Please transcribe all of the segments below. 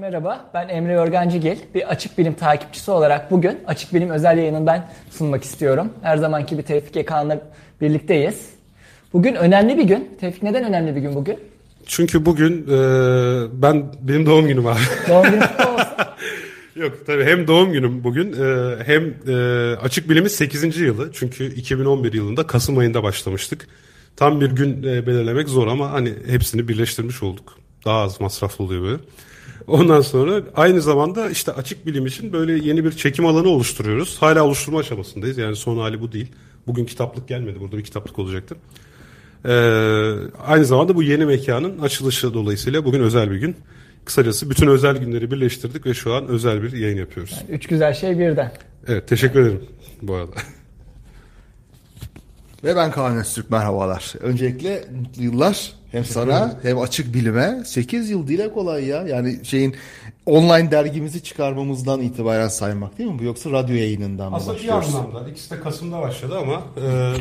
Merhaba, ben Emre Yorgancigil. Bir Açık Bilim takipçisi olarak bugün Açık Bilim özel yayını ben sunmak istiyorum. Her zamanki bir Tevfik Kaan'la birlikteyiz. Bugün önemli bir gün. Tevfik, neden önemli bir gün bugün? Çünkü bugün benim doğum günüm abi. Doğum günü kutlu olsun. Yok tabii, hem doğum günüm bugün hem Açık Bilim'in 8. yılı. Çünkü 2011 yılında Kasım ayında başlamıştık. Tam bir gün belirlemek zor ama hani hepsini birleştirmiş olduk. Daha az masraflı oluyor böyle. Ondan sonra aynı zamanda işte Açık Bilim için böyle yeni bir çekim alanı oluşturuyoruz. Hala oluşturma aşamasındayız. Yani son hali bu değil. Bugün kitaplık gelmedi. Burada bir kitaplık olacaktır. Aynı zamanda bu yeni mekanın açılışı dolayısıyla bugün özel bir gün. Kısacası bütün özel günleri birleştirdik ve şu an özel bir yayın yapıyoruz. Yani üç güzel şey birden. Evet, teşekkür ederim bu arada. Ve ben Karnas Türk, merhabalar. Öncelikle mutlu yıllar. Hem sana hem Açık Bilim'e. 8 yıl dile kolay ya. Yani online dergimizi çıkarmamızdan itibaren saymak değil mi? Bu yoksa radyo yayınından mı başlıyoruz? Aslında bir anlamda. İkisi de Kasım'da başladı ama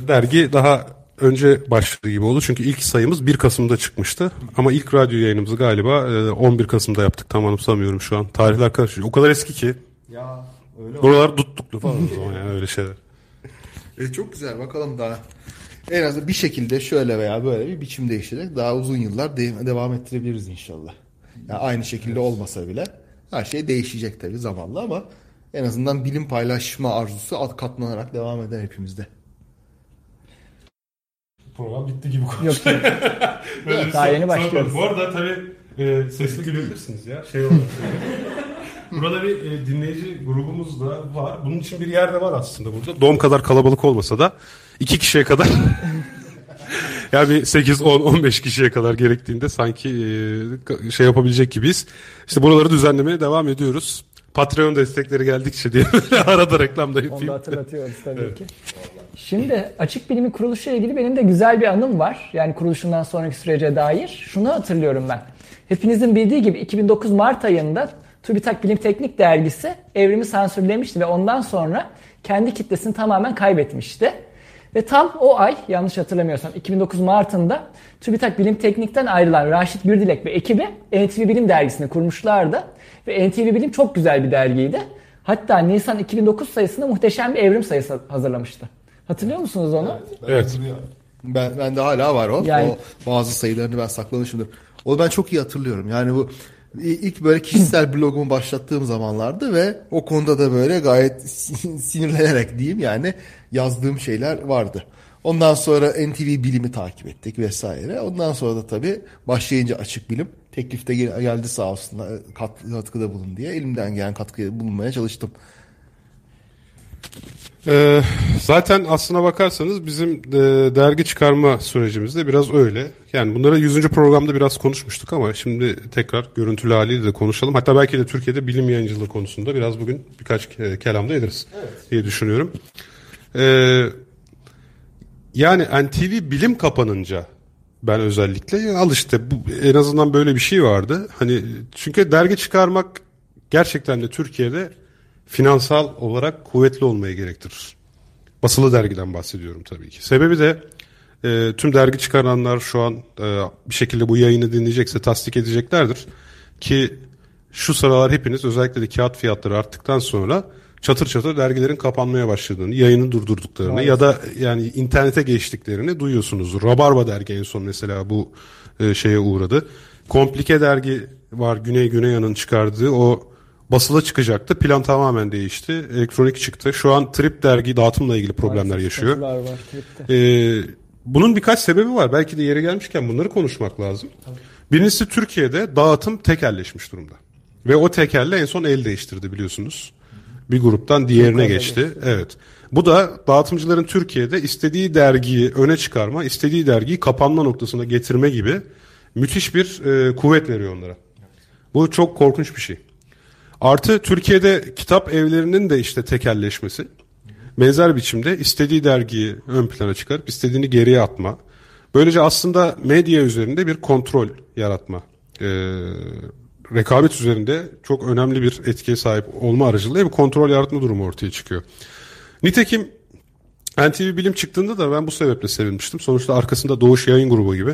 dergi daha önce başladı gibi oldu. Çünkü ilk sayımız 1 Kasım'da çıkmıştı. Ama ilk radyo yayınımızı galiba 11 Kasım'da yaptık. Tam anımsamıyorum şu an. Tarihler karışıyor. O kadar eski ki. Ya öyle. Buralar tuttuklu falan o zaman yani öyle şeyler. Çok güzel. Bakalım daha. En azından bir şekilde şöyle veya böyle bir biçim değiştirerek daha uzun yıllar devam ettirebiliriz inşallah. Yani aynı şekilde olmasa bile her şey değişecek tabii zamanla ama en azından bilim paylaşma arzusu katlanarak devam eder hepimizde. Program bitti gibi konuşuyor. Yok, daha yeni başlıyoruz. Bu arada tabii sesli gülebilirsiniz ya. Burada bir dinleyici grubumuz da var. Bunun için bir yer de var aslında burada. Doğum kadar kalabalık olmasa da 2 kişiye kadar yani 8, 10, 15 kişiye kadar gerektiğinde sanki şey yapabilecek gibiyiz. İşte buraları düzenlemeye devam ediyoruz. Patreon destekleri geldikçe diye arada reklam da yapayım. Onu da hatırlatıyoruz tabii evet. Ki. Şimdi Açık Bilim'in kuruluşuyla ilgili benim de güzel bir anım var. Yani kuruluşundan sonraki sürece dair. Şunu hatırlıyorum ben. Hepinizin bildiği gibi 2009 Mart ayında TÜBİTAK Bilim Teknik dergisi Evrim'i sansürlemişti ve ondan sonra kendi kitlesini tamamen kaybetmişti. Ve tam o ay, yanlış hatırlamıyorsam 2009 Mart'ında TÜBİTAK Bilim Teknik'ten ayrılan Raşit Birdilek ve ekibi NTV Bilim Dergisi'ni kurmuşlardı. Ve NTV Bilim çok güzel bir dergiydi. Hatta Nisan 2009 sayısında muhteşem bir Evrim sayısı hazırlamıştı. Hatırlıyor musunuz onu? Evet. Ben de hala var o. Yani, o bazı sayılarını ben saklamışımdır. Onu ben çok iyi hatırlıyorum. Yani bu İlk böyle kişisel blogumu başlattığım zamanlardı ve o konuda da böyle gayet sinirlenerek diyeyim yani yazdığım şeyler vardı. Ondan sonra NTV Bilim'i takip ettik vesaire. Ondan sonra da tabii başlayınca Açık Bilim teklifte geldi sağ olsun katkıda bulun diye. Elimden gelen katkıda bulunmaya çalıştım. Zaten aslına bakarsanız bizim dergi çıkarma sürecimizde biraz öyle. Yani bunları 100. programda biraz konuşmuştuk ama şimdi tekrar görüntülü haliyle de konuşalım. Hatta belki de Türkiye'de bilim yayıncılığı konusunda biraz bugün birkaç kelam da ederiz diye düşünüyorum. Yani NTV Bilim kapanınca ben özellikle al işte bu, en azından böyle bir şey vardı. Hani çünkü dergi çıkarmak gerçekten de Türkiye'de finansal olarak kuvvetli olmayı gerektirir. Basılı dergiden bahsediyorum tabii ki. Sebebi de tüm dergi çıkaranlar şu an bir şekilde bu yayını dinleyecekse tasdik edeceklerdir. Ki şu sıralar hepiniz özellikle de kağıt fiyatları arttıktan sonra çatır çatır dergilerin kapanmaya başladığını, yayını durdurduklarını maalesef. Ya da yani internete geçtiklerini duyuyorsunuz. Rabarba dergi en son mesela bu şeye uğradı. Komplike dergi var, Güney An'ın çıkardığı o basılı çıkacaktı. Plan tamamen değişti. Elektronik çıktı. Şu an Trip dergi dağıtımla ilgili problemler yaşıyor. Var, bunun birkaç sebebi var. Belki de yeri gelmişken bunları konuşmak lazım. Tabii. Birincisi Türkiye'de dağıtım tekelleşmiş durumda. Ve o tekelle en son el değiştirdi biliyorsunuz. Bir gruptan diğerine geçti. Evet. Bu da dağıtımcıların Türkiye'de istediği dergiyi öne çıkarma, istediği dergiyi kapanma noktasına getirme gibi müthiş bir kuvvet veriyor onlara. Bu çok korkunç bir şey. Artı Türkiye'de kitap evlerinin de işte tekelleşmesi benzer biçimde istediği dergiyi ön plana çıkarıp istediğini geriye atma. Böylece aslında medya üzerinde bir kontrol yaratma, rekabet üzerinde çok önemli bir etkiye sahip olma aracılığıyla bir kontrol yaratma durumu ortaya çıkıyor. Nitekim NTV Bilim çıktığında da ben bu sebeple sevinmiştim. Sonuçta arkasında Doğuş Yayın Grubu gibi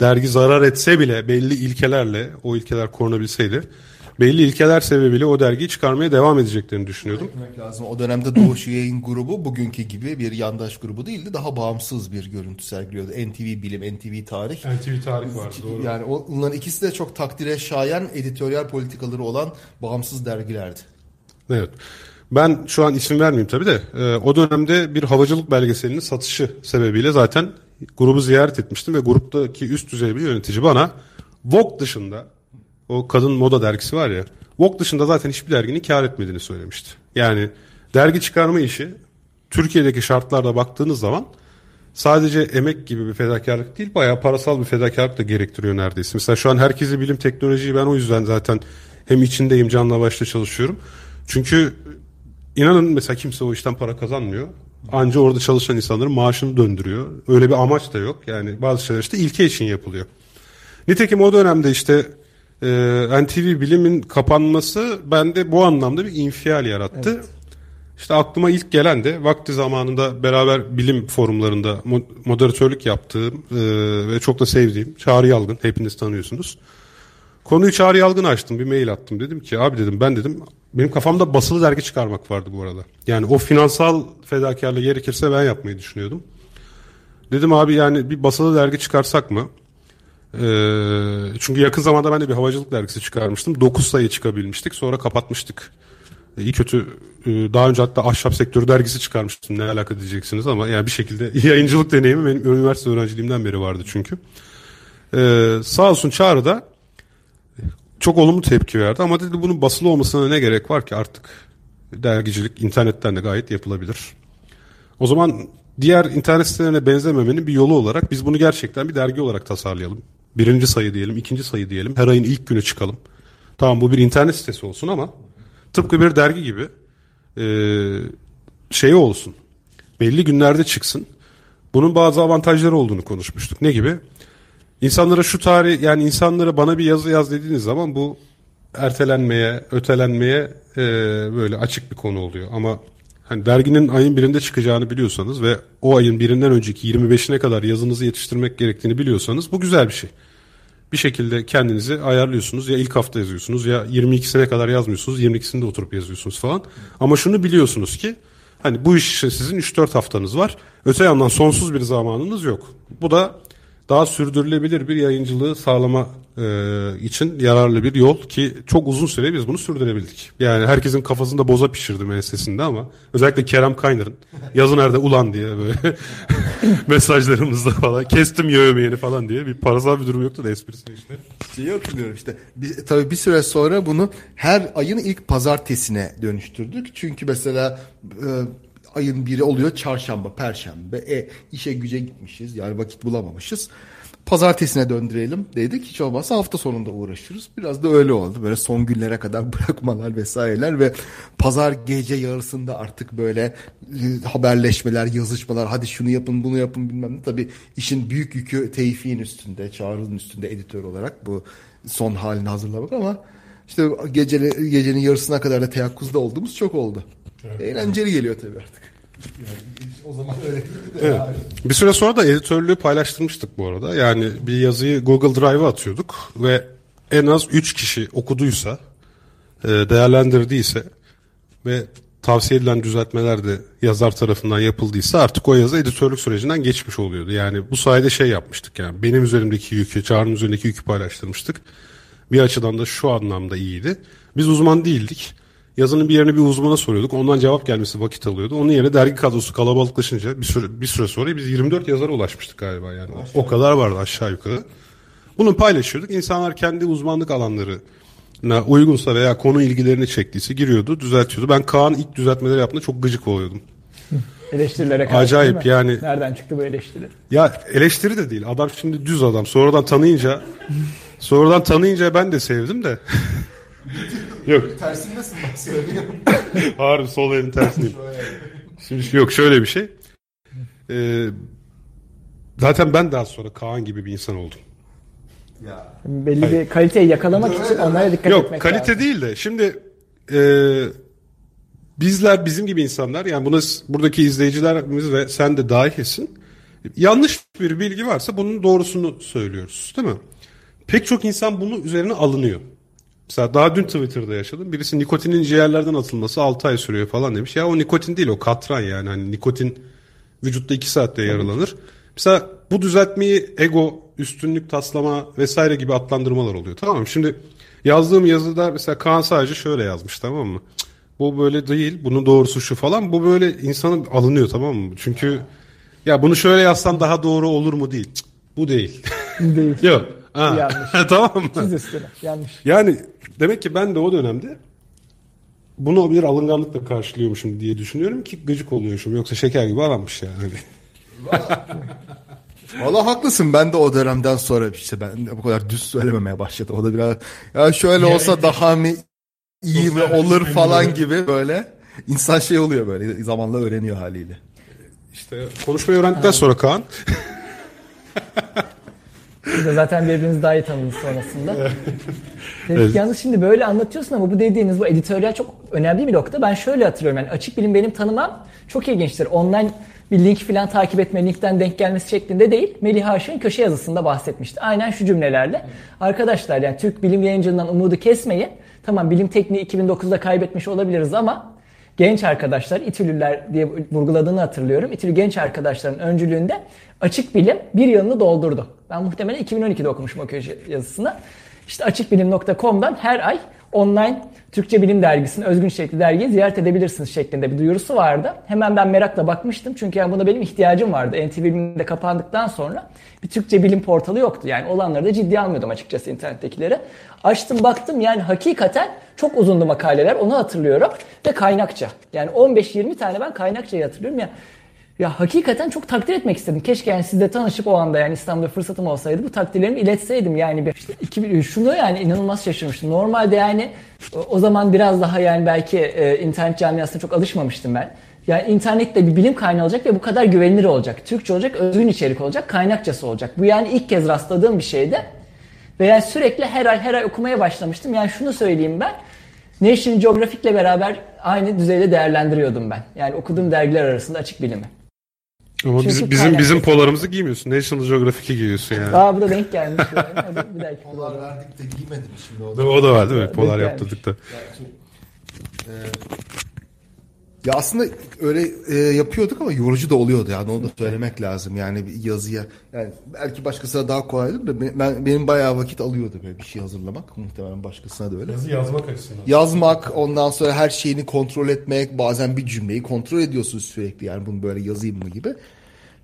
dergi zarar etse bile belli ilkelerle o ilkeler korunabilseydi belli ilkeler sebebiyle o dergiyi çıkarmaya devam edeceklerini düşünüyordum. Evet, lazım. O dönemde Doğuş Yayın Grubu bugünkü gibi bir yandaş grubu değildi. Daha bağımsız bir görüntü sergiliyordu. NTV Bilim, NTV Tarih. NTV Tarih vardı, doğru. Yani onların ikisi de çok takdire şayan editoryal politikaları olan bağımsız dergilerdi. Evet. Ben şu an isim vermeyeyim tabii de o dönemde bir havacılık belgeselinin satışı sebebiyle zaten grubu ziyaret etmiştim ve gruptaki üst düzey bir yönetici bana Vogue dışında, o kadın moda dergisi var ya, Vogue dışında zaten hiçbir derginin kar etmediğini söylemişti. Yani dergi çıkarma işi Türkiye'deki şartlarda baktığınız zaman sadece emek gibi bir fedakarlık değil, bayağı parasal bir fedakarlık da gerektiriyor neredeyse. Mesela şu an herkese bilim teknolojiyi ben o yüzden zaten hem içindeyim, canla başla çalışıyorum. Çünkü inanın mesela kimse o işten para kazanmıyor. Anca orada çalışan insanların maaşını döndürüyor. Öyle bir amaç da yok. Yani bazı şeyler işte ilke için yapılıyor. Nitekim o dönemde işte NTV Bilim'in kapanması bende bu anlamda bir infial yarattı. Evet. İşte aklıma ilk gelen de vakti zamanında beraber bilim forumlarında moderatörlük yaptığım ve çok da sevdiğim Çağrı Yalçın. Hepiniz tanıyorsunuz. Konuyu Çağrı Yalçın'a açtım, bir mail attım. Dedim ki abi dedim, ben dedim benim kafamda basılı dergi çıkarmak vardı bu arada. Yani o finansal fedakarlığı gerekirse ben yapmayı düşünüyordum. Dedim abi yani bir basılı dergi çıkarsak mı? Çünkü yakın zamanda ben de bir havacılık dergisi çıkarmıştım. 9 sayı çıkabilmiştik. Sonra kapatmıştık. İyi kötü daha önce hatta ahşap sektörü dergisi çıkarmıştım. Ne alaka diyeceksiniz ama yani bir şekilde yayıncılık deneyimi benim üniversite öğrenciliğimden beri vardı çünkü. Sağ olsun Çağrı da çok olumlu tepki verdi ama dedi bunun basılı olmasına ne gerek var ki, artık dergicilik internetten de gayet yapılabilir. O zaman diğer internet sitelerine benzememenin bir yolu olarak biz bunu gerçekten bir dergi olarak tasarlayalım. Birinci sayı diyelim, ikinci sayı diyelim, her ayın ilk günü çıkalım. Tamam, bu bir internet sitesi olsun ama tıpkı bir dergi gibi şey olsun, belli günlerde çıksın. Bunun bazı avantajları olduğunu konuşmuştuk. Ne gibi? İnsanlara şu tarih, yani insanlara bana bir yazı yaz dediğiniz zaman bu ertelenmeye, ötelenmeye böyle açık bir konu oluyor. Ama hani derginin ayın birinde çıkacağını biliyorsanız ve o ayın birinden önceki 25'ine kadar yazınızı yetiştirmek gerektiğini biliyorsanız bu güzel bir şey. Bir şekilde kendinizi ayarlıyorsunuz, ya ilk hafta yazıyorsunuz ya 22'sine kadar yazmıyorsunuz, 22'sinde oturup yazıyorsunuz falan. Ama şunu biliyorsunuz ki hani bu iş sizin 3-4 haftanız var, öte yandan sonsuz bir zamanınız yok. Bu da daha sürdürülebilir bir yayıncılığı sağlama için yararlı bir yol ki çok uzun süre biz bunu sürdürebildik. Yani herkesin kafasında boza pişirdim ensesinde ama özellikle Kerem Kaynar'ın yazı nerede ulan diye böyle mesajlarımızda falan kestim yövmeyeni falan diye bir parasal bir durum yoktu da esprisine işte. Şeyi hatırlıyorum işte. Tabii bir süre sonra bunu her ayın ilk pazartesine dönüştürdük. Çünkü mesela ayın biri oluyor çarşamba, perşembe. İşe güce gitmişiz. Yani vakit bulamamışız. Pazartesine döndürelim dedik. Hiç olmazsa hafta sonunda uğraşırız. Biraz da öyle oldu. Böyle son günlere kadar bırakmalar vesaireler ve pazar gece yarısında artık böyle haberleşmeler, yazışmalar, hadi şunu yapın, bunu yapın bilmem ne. Tabii işin büyük yükü Tevfik'in üstünde, Çağrı'nın üstünde editör olarak bu son halini hazırlamak ama işte gecenin yarısına kadar da teyakkuzda olduğumuz çok oldu. Evet. Eğlenceli geliyor tabii artık. Yani o zaman öyle değildi. Evet. Bir süre sonra da editörlüğü paylaştırmıştık bu arada. Yani bir yazıyı Google Drive'a atıyorduk ve en az 3 kişi okuduysa, değerlendirdiyse ve tavsiye edilen düzeltmeler de yazar tarafından yapıldıysa artık o yazı editörlük sürecinden geçmiş oluyordu. Yani bu sayede şey yapmıştık, yani benim üzerimdeki yükü, Çağrı'nın üzerindeki yükü paylaştırmıştık. Bir açıdan da şu anlamda iyiydi. Biz uzman değildik. Yazının bir yerine bir uzmana soruyorduk. Ondan cevap gelmesi vakit alıyordu. Onun yerine dergi kadrosu kalabalıklaşınca bir süre sonra biz 24 yazara ulaşmıştık galiba yani. Aşağı. O kadar vardı aşağı yukarı. Bunu paylaşıyorduk. İnsanlar kendi uzmanlık alanlarına uygunsa veya konu ilgilerini çektiyse giriyordu, düzeltiyordu. Ben Kaan ilk düzeltmeleri yaptığında çok gıcık oluyordum. Eleştirilere karşı. Acayip yani. Nereden çıktı bu eleştiri? Ya eleştiri de değil. Adam şimdi düz adam. Sonradan tanıyınca ben de sevdim de. Yok. Tersindesin bak söylüyorum. Harbi sol elin tersindeyim. Şimdi yok şöyle bir şey. Zaten ben daha sonra Kaan gibi bir insan oldum. Ya. Belli hayır. Bir kaliteyi yakalamak öyle için onlara dikkat etmek lazım. Yok kalite değil de şimdi bizim gibi insanlar, yani bunu buradaki izleyicilerimiz ve sen de dahilsin. Yanlış bir bilgi varsa bunun doğrusunu söylüyoruz, değil mi? Pek çok insan bunun üzerine alınıyor. Mesela daha dün Twitter'da yaşadım. Birisi nikotinin ciğerlerden atılması 6 ay sürüyor falan demiş. Ya o nikotin değil, o katran yani. Hani nikotin vücutta 2 saatte yarılanır. Mesela bu düzeltmeyi ego, üstünlük, taslama vesaire gibi adlandırmalar oluyor. Tamam mı? Şimdi yazdığım yazıda mesela Kaan sadece şöyle yazmış, tamam mı? Bu böyle değil, bunun doğrusu şu falan. Bu böyle insanın alınıyor, tamam mı? Çünkü ya bunu şöyle yazsan daha doğru olur mu değil. Cık, bu değil. Değil. Yok. Yanlış. Tamam mı? Siz üstüne. Yanlış. Yani demek ki ben de o dönemde bunu bir alınganlıkla karşılıyormuşum diye düşünüyorum ki gıcık oluyormuşum. Yoksa şeker gibi aranmış yani. Valla haklısın. Ben de o dönemden sonra işte ben bu kadar düz söylememeye başladı. O da biraz ya şöyle olsa daha mı iyi mi olur falan gibi böyle insan şey oluyor, böyle zamanla öğreniyor haliyle. İşte konuşmayı öğrendikten sonra Kaan. Siz de zaten birbirinizi daha iyi tanıdınız sonrasında. Evet. Yalnız şimdi böyle anlatıyorsun ama bu dediğiniz, bu editoryal çok önemli bir nokta. Ben şöyle hatırlıyorum, yani açık bilim benim tanımam çok ilginçtir. Online bir link falan takip etme, linkten denk gelmesi şeklinde değil. Melih Aşık'ın köşe yazısında bahsetmişti. Aynen şu cümlelerle. Evet. Arkadaşlar yani Türk bilim yayıncılığından umudu kesmeyin. Tamam, bilim tekniği 2009'da kaybetmiş olabiliriz ama genç arkadaşlar, İTÜ'lüler diye vurguladığını hatırlıyorum. İTÜ'lü genç arkadaşların öncülüğünde açık bilim bir yılını doldurdu. Ben muhtemelen 2012'de okumuşum o köşe yazısını. İşte açıkbilim.com'dan her ay online Türkçe Bilim Dergisi'nin özgün şekli dergiyi ziyaret edebilirsiniz şeklinde bir duyurusu vardı. Hemen ben merakla bakmıştım çünkü yani buna benim ihtiyacım vardı. NTV Bilim'de kapandıktan sonra bir Türkçe bilim portalı yoktu. Yani olanları da ciddiye almıyordum açıkçası, internettekileri. Açtım baktım, yani hakikaten çok uzundu makaleler, onu hatırlıyorum. Ve kaynakça. Yani 15-20 tane ben kaynakçayı hatırlıyorum ya. Ya hakikaten çok takdir etmek istedim. Keşke yani sizle tanışıp o anda yani İstanbul'da fırsatım olsaydı bu takdirlerimi iletseydim yani. İşte şunu yani inanılmaz şaşırmıştım. Normalde yani o zaman biraz daha yani belki internet camiasına çok alışmamıştım ben. Yani internette bir bilim kaynağı olacak ve bu kadar güvenilir olacak. Türkçe olacak, özgün içerik olacak, kaynakçası olacak. Bu yani ilk kez rastladığım bir şeydi. Ve yani sürekli her ay okumaya başlamıştım. Yani şunu söyleyeyim ben. National Geographic'le beraber aynı düzeyde değerlendiriyordum ben. Yani okuduğum dergiler arasında açık bilimi. Ama bizim polarımızı giymiyorsun. National Geographic'i giyiyorsun yani. Daha bu da denk gelmiş. Bir dahaki polar verdik de giymedim şimdi. O da var değil mi? Polar yaptırdık da. Ya aslında öyle yapıyorduk ama yorucu da oluyordu yani, onu da söylemek lazım. Yani bir yazıya yani belki başkasına daha kolaydı da benim bayağı vakit alıyordu böyle bir şey hazırlamak, muhtemelen başkasına da öyle. Yazı yazmak açısından. Yazmak, ondan sonra her şeyini kontrol etmek, bazen bir cümleyi kontrol ediyorsunuz sürekli yani bunu böyle yazayım mı gibi.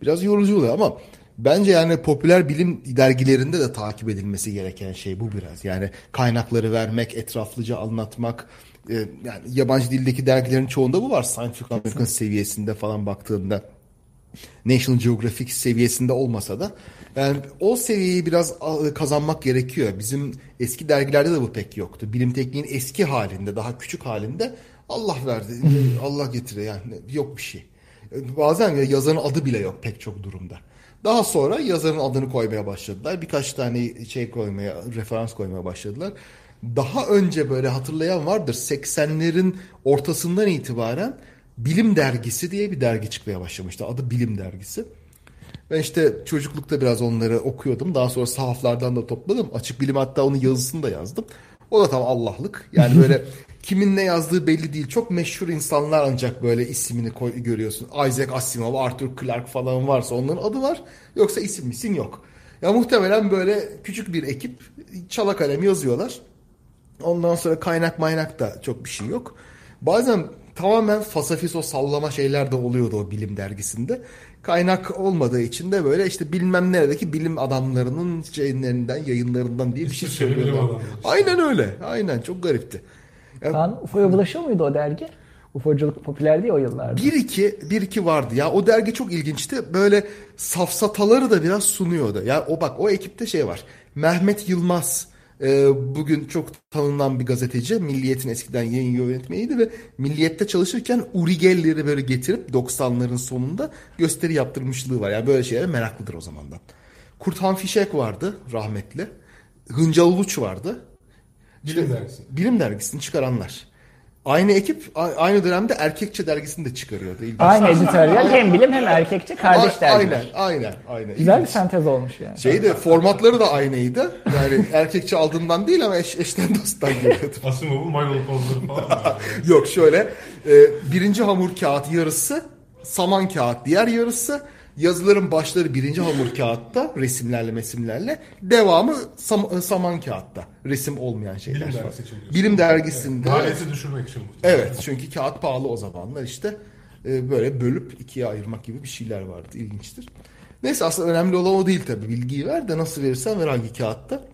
Biraz yorucu oluyor ama bence yani popüler bilim dergilerinde de takip edilmesi gereken şey bu biraz. Yani kaynakları vermek, etraflıca anlatmak. Yani yabancı dildeki dergilerin çoğunda bu var. Scientific American seviyesinde falan baktığında, National Geographic seviyesinde olmasa da yani o seviyeyi biraz kazanmak gerekiyor. Bizim eski dergilerde de bu pek yoktu. Bilim tekniğin eski halinde, daha küçük halinde Allah verdi, Allah getire yani yok bir şey. Bazen yazarın adı bile yok pek çok durumda. Daha sonra yazarın adını koymaya başladılar. Birkaç tane şey koymaya, referans koymaya başladılar. Daha önce böyle hatırlayan vardır, 80'lerin ortasından itibaren Bilim Dergisi diye bir dergi çıkmaya başlamıştı. Adı Bilim Dergisi. Ben işte çocuklukta biraz onları okuyordum. Daha sonra sahaflardan da topladım. Açık Bilim, hatta onun yazısını da yazdım. O da tam Allah'lık. Yani böyle kimin ne yazdığı belli değil. Çok meşhur insanlar ancak böyle ismini görüyorsun. Isaac Asimov, Arthur Clarke falan varsa onların adı var. Yoksa isim yok. Ya muhtemelen böyle küçük bir ekip çala kalem yazıyorlar. Ondan sonra kaynak da çok bir şey yok. Bazen tamamen fasafiso sallama şeyler de oluyordu o Bilim Dergisi'nde. Kaynak olmadığı için de böyle işte bilmem neredeki bilim adamlarının yayınlarından diye bir şey söylüyordu. Aynen öyle. Aynen, çok garipti. Yani, UFO'ya bulaşıyor muydu o dergi? UFO'culuk popülerdi ya o yıllarda. Bir iki vardı ya. O dergi çok ilginçti. Böyle safsataları da biraz sunuyordu. Ya o ekipte şey var. Mehmet Yılmaz, bugün çok tanınan bir gazeteci. Milliyet'in eskiden yayın yönetmeniydi ve Milliyet'te çalışırken Urigelleri böyle getirip 90'ların sonunda gösteri yaptırmışlığı var. Yani böyle şeylere meraklıdır o zamandan. Kurtan Fişek vardı rahmetli. Gıncal Uluç vardı. Bilim Dergisi'ni çıkaranlar. Aynı ekip aynı dönemde Erkekçe dergisini de çıkarıyordu. İlginç. Aynı editoryal hem bilim hem erkekçe kardeş dergiler. Aynen. Güzel bir sentez olmuş yani. Formatları da aynıydı. Yani erkekçe aldığından değil ama eşten dosttan geliyordu. Asimov'un mayolu pozları falan. Yok şöyle birinci hamur kağıt yarısı, saman kağıt diğer yarısı. Yazıların başları birinci hamur kağıtta resimlerle devamı saman kağıtta resim olmayan şeyler. Bilim dergisinde. Maliyeti düşürmek için bu. Evet, çünkü kağıt pahalı o zamanlar işte böyle bölüp ikiye ayırmak gibi bir şeyler vardı, ilginçtir. Neyse aslında önemli olan o değil tabii, bilgiyi ver de nasıl verirsen ver, hangi kağıtta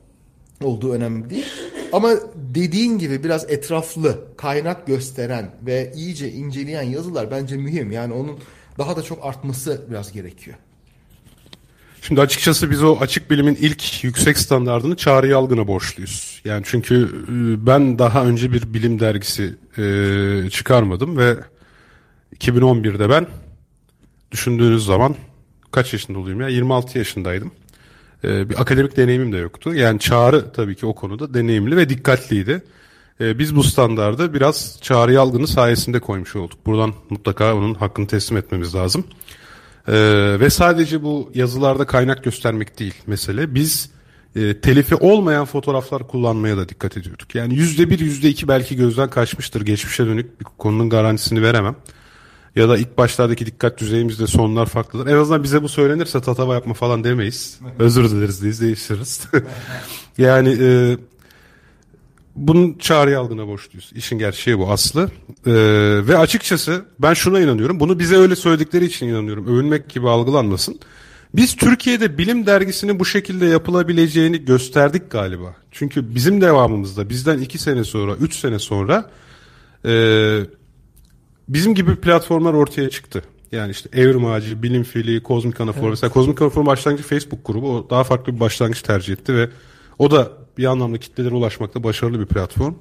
olduğu önemli değil. Ama dediğin gibi biraz etraflı kaynak gösteren ve iyice inceleyen yazılar bence mühim yani onun. Daha da çok artması biraz gerekiyor. Şimdi açıkçası biz o açık bilimin ilk yüksek standardını Çağrı Yalçın'a borçluyuz. Yani çünkü ben daha önce bir bilim dergisi çıkarmadım ve 2011'de ben düşündüğünüz zaman kaç yaşında olayım ya? 26 yaşındaydım. Bir akademik deneyimim de yoktu. Yani Çağrı tabii ki o konuda deneyimli ve dikkatliydi. Biz bu standardı biraz Çağrı Yalçın'ın sayesinde koymuş olduk. Buradan mutlaka onun hakkını teslim etmemiz lazım. Ve sadece bu yazılarda kaynak göstermek değil mesele. Biz telifi olmayan fotoğraflar kullanmaya da dikkat ediyorduk. Yani %1, %2 belki gözden kaçmıştır. Geçmişe dönük bir konunun garantisini veremem. Ya da ilk başlardaki dikkat düzeyimizde sonlar farklıdır. En azından bize bu söylenirse tatava yapma falan demeyiz. Özür dileriz deyiz, değiştiririz. Yani... Bunun Çağrı Yalçın'a borçluyuz. İşin gerçeği bu aslı. Ve açıkçası ben şuna inanıyorum. Bunu bize öyle söyledikleri için inanıyorum. Övünmek gibi algılanmasın. Biz Türkiye'de bilim dergisinin bu şekilde yapılabileceğini gösterdik galiba. Çünkü bizim devamımızda bizden 2 sene sonra, 3 sene sonra bizim gibi platformlar ortaya çıktı. Yani işte Evrim Ağacı, Bilim Fili, Kozmik Anafor. Evet. Mesela Kozmik Anafor'un başlangıcı Facebook grubu. O daha farklı bir başlangıç tercih etti ve o da bir anlamda kitlelere ulaşmakta başarılı bir platform.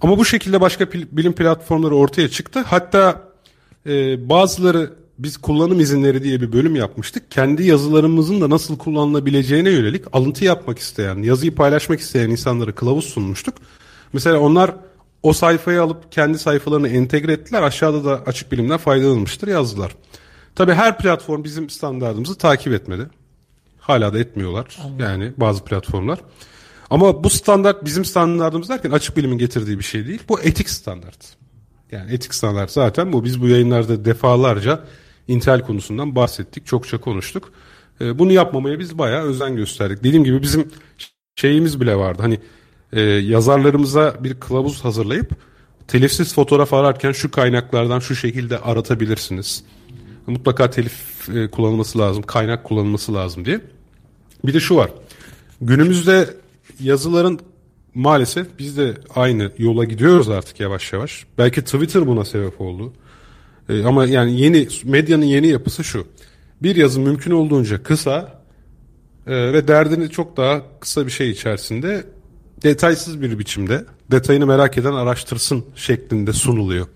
Ama bu şekilde başka bilim platformları ortaya çıktı. Hatta bazıları biz kullanım izinleri diye bir bölüm yapmıştık. Kendi yazılarımızın da nasıl kullanılabileceğine yönelik alıntı yapmak isteyen, yazıyı paylaşmak isteyen insanlara kılavuz sunmuştuk. Mesela onlar o sayfayı alıp kendi sayfalarını entegre ettiler. Aşağıda da açık bilimden faydalanmıştır yazdılar. Tabii her platform bizim standardımızı takip etmedi. Hala da etmiyorlar. Anladım. Yani bazı platformlar. Ama bu standart bizim standartımız derken açık bilimin getirdiği bir şey değil. Bu etik standart. Yani etik standart zaten bu. Biz bu yayınlarda defalarca intihal konusundan bahsettik. Çokça konuştuk. Bunu yapmamaya biz bayağı özen gösterdik. Dediğim gibi bizim şeyimiz bile vardı. Hani yazarlarımıza bir kılavuz hazırlayıp telifsiz fotoğraf ararken şu kaynaklardan şu şekilde aratabilirsiniz. Mutlaka telif kullanılması lazım, kaynak kullanılması lazım diye. Bir de şu var. Günümüzde yazıların maalesef biz de aynı yola gidiyoruz artık yavaş yavaş. Belki Twitter buna sebep oldu. Ama yani yeni medyanın yeni yapısı şu. Bir yazı mümkün olduğunca kısa ve derdini çok daha kısa bir şey içerisinde detaysız bir biçimde detayını merak eden araştırsın şeklinde sunuluyor.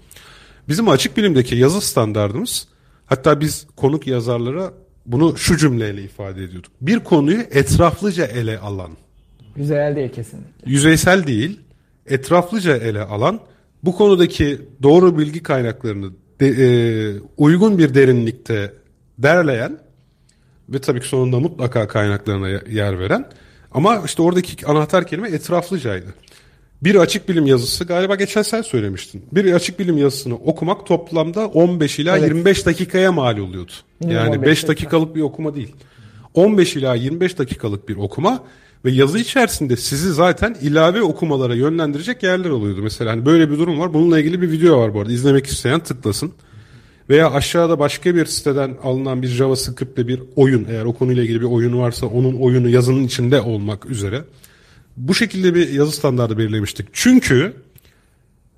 Bizim açık bilimdeki yazı standardımız, hatta biz konuk yazarlara bunu şu cümleyle ifade ediyorduk. Bir konuyu etraflıca ele alan. Yüzeysel değil kesinlikle. Yüzeysel değil, etraflıca ele alan, bu konudaki doğru bilgi kaynaklarını uygun bir derinlikte derleyen ve tabii ki sonunda mutlaka kaynaklarına yer veren. Ama işte oradaki anahtar kelime etraflıcaydı. Bir açık bilim yazısı galiba geçen sen söylemiştin. Bir açık bilim yazısını okumak toplamda 15 ila 25 dakikaya mal oluyordu. Yani 5 dakikalık bir okuma değil. 15 ila 25 dakikalık bir okuma ve yazı içerisinde sizi zaten ilave okumalara yönlendirecek yerler oluyordu. Mesela hani böyle bir durum var. Bununla ilgili bir video var bu arada. İzlemek isteyen tıklasın. Veya aşağıda başka bir siteden alınan bir JavaScript'le bir oyun, eğer o konuyla ilgili bir oyun varsa onun oyunu yazının içinde olmak üzere. Bu şekilde bir yazı standardı belirlemiştik. Çünkü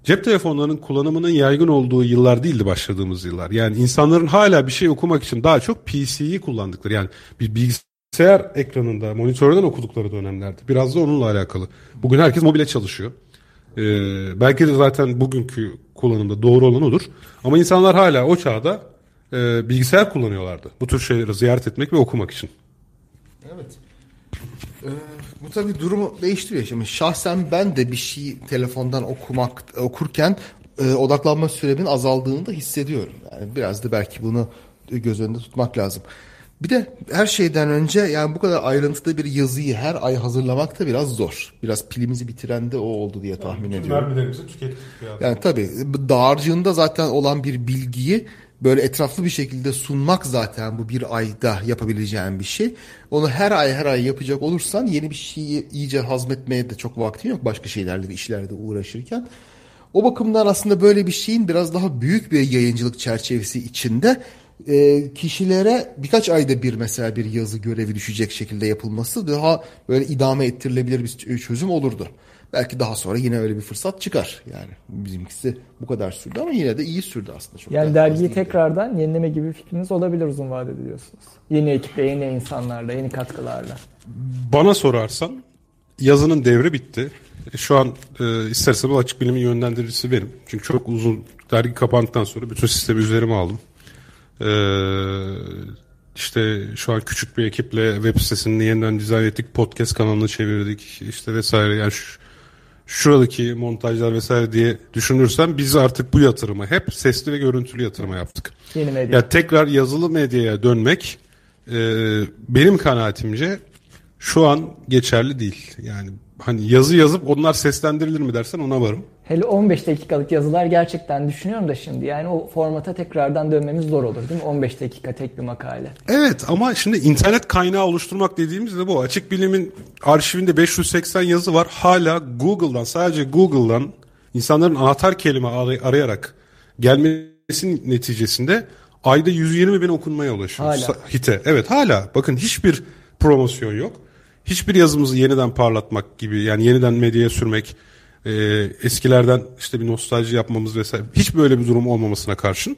cep telefonlarının kullanımının yaygın olduğu yıllar değildi başladığımız yıllar. Yani insanların hala bir şey okumak için daha çok PC'yi kullandıkları. Yani bir bilgisayar ekranında, monitörden okudukları dönemlerdi. Biraz da onunla alakalı. Bugün herkes mobile çalışıyor. Belki de zaten bugünkü kullanımda doğru olan odur. Ama insanlar hala o çağda bilgisayar kullanıyorlardı. Bu tür şeyleri ziyaret etmek ve okumak için. Evet. Bu tabii durumu değiştiriyor. Şimdi şahsen ben de bir şeyi telefondan okurken odaklanma süremin azaldığını da hissediyorum. Yani biraz da belki bunu göz önünde tutmak lazım. Bir de her şeyden önce yani bu kadar ayrıntılı bir yazıyı her ay hazırlamak da biraz zor. Biraz pilimizi bitiren de o oldu diye tahmin ediyorum. Mermilerimizi tükettik. Yani tabii dağarcığında zaten olan bir bilgiyi böyle etraflı bir şekilde sunmak zaten bu bir ayda yapabileceğin bir şey. Onu her ay yapacak olursan yeni bir şeyi iyice hazmetmeye de çok vaktin yok. Başka şeylerle, işlerle uğraşırken. O bakımdan aslında böyle bir şeyin biraz daha büyük bir yayıncılık çerçevesi içinde kişilere birkaç ayda bir mesela bir yazı görevi düşecek şekilde yapılması daha böyle idame ettirilebilir bir çözüm olurdu. Belki daha sonra yine öyle bir fırsat çıkar. Yani bizimkisi bu kadar sürdü ama yine de iyi sürdü aslında. Çok yani dergiyi tekrardan yenileme gibi bir fikriniz olabilir uzun vadede diyorsunuz. Yeni ekiple, yeni insanlarla, yeni katkılarla. Bana sorarsan yazının devri bitti. Şu an isterse bu açık bilimin yönlendiricisi benim. Çünkü çok uzun dergi kapandıktan sonra bütün sistemi üzerime aldım. İşte şu an küçük bir ekiple web sitesini yeniden dizayn ettik, podcast kanalını çevirdik işte vesaire. Yani şuradaki montajlar vesaire diye düşünürsen biz artık bu yatırımı hep sesli ve görüntülü yatırıma yaptık. Yeni medya. Yani tekrar yazılı medyaya dönmek benim kanaatimce şu an geçerli değil. Yani hani yazı yazıp onlar seslendirilir mi dersen ona varım. Hele 15 dakikalık yazılar gerçekten düşünüyorum da şimdi. Yani o formata tekrardan dönmemiz zor olur değil mi? 15 dakika tek bir makale. Evet ama şimdi internet kaynağı oluşturmak dediğimiz de bu. Açık Bilim'in arşivinde 580 yazı var. Hala Google'dan, sadece Google'dan insanların anahtar kelime arayarak gelmesinin neticesinde ayda 120 bin okunmaya ulaşıyor. Hala. Hite. Evet hala. Bakın hiçbir promosyon yok. Hiçbir yazımızı yeniden parlatmak gibi yani yeniden medyaya sürmek, eskilerden işte bir nostalji yapmamız vesaire hiç böyle bir durum olmamasına karşın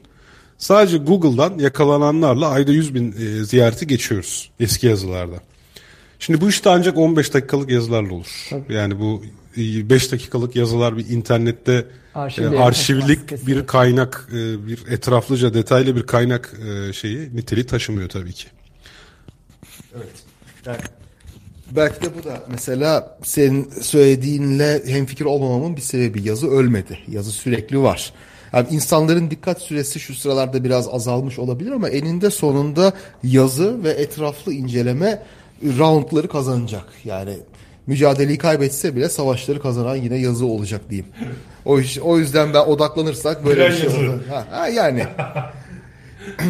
sadece Google'dan yakalananlarla ayda 100 bin ziyareti geçiyoruz eski yazılarda. Şimdi bu işte ancak 15 dakikalık yazılarla olur. Tabii. Yani bu 5 dakikalık yazılar bir internette arşivlik bir kaynak, bir etraflıca detaylı bir kaynak şeyi niteliği taşımıyor tabii ki. Evet. Yani belki de bu da mesela senin söylediğinle hemfikir olmamamın bir sebebi. Yazı ölmedi. Yazı sürekli var. Yani insanların dikkat süresi şu sıralarda biraz azalmış olabilir ama eninde sonunda yazı ve etraflı inceleme roundları kazanacak. Yani mücadeleyi kaybetse bile savaşları kazanan yine yazı olacak diyeyim. O yüzden ben odaklanırsak böyle bir şey olur. Yani...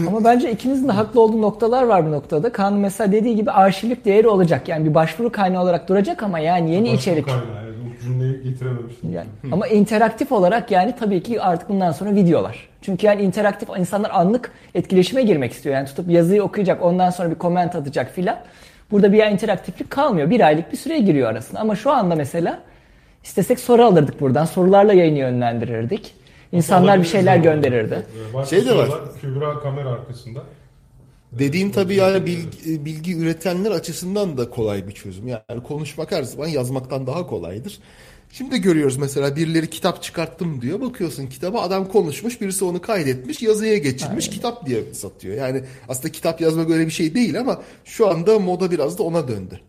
Ama bence ikinizin de haklı olduğu noktalar var bu noktada. Kaan mesela dediği gibi arşivlik değeri olacak. Yani bir başvuru kaynağı olarak duracak ama yani yeni başvuru içerik. Başvuru kaynağı. Yani bu cümleyi getirememiştim. Yani. Ama interaktif olarak yani tabii ki artık bundan sonra videolar. Çünkü yani interaktif insanlar anlık etkileşime girmek istiyor. Yani tutup yazıyı okuyacak, ondan sonra bir comment atacak filan. Burada bir interaktiflik kalmıyor. Bir aylık bir süreye giriyor arasında. Ama şu anda mesela istesek soru alırdık buradan. Sorularla yayını yönlendirirdik. İnsanlar bir şeyler gönderirdi. Şey de var. Kübra kamera arkasında. Dediğim tabii yani bilgi üretenler açısından da kolay bir çözüm. Yani konuşmak her zaman yazmaktan daha kolaydır. Şimdi görüyoruz mesela birileri kitap çıkarttım diyor. Bakıyorsun kitaba adam konuşmuş, birisi onu kaydetmiş, yazıya geçirmiş, aynen, kitap diye satıyor. Yani aslında kitap yazmak öyle bir şey değil ama şu anda moda biraz da ona döndü.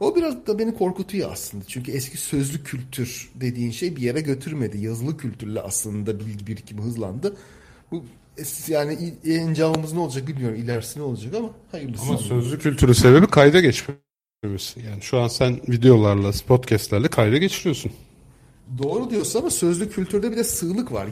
O biraz da beni korkutuyor aslında. Çünkü eski sözlü kültür dediğin şey bir yere götürmedi. Yazılı kültürle aslında bilgi birikimi hızlandı. Bu yani encamımız ne olacak bilmiyorum. İlerisi ne olacak ama hayırlısı. Ama sözlü kültürü sebebi kayda geçmemesi. Yani şu an sen videolarla, podcastlerle kayda geçiriyorsun. Doğru diyorsun ama sözlü kültürde bir de sığlık var.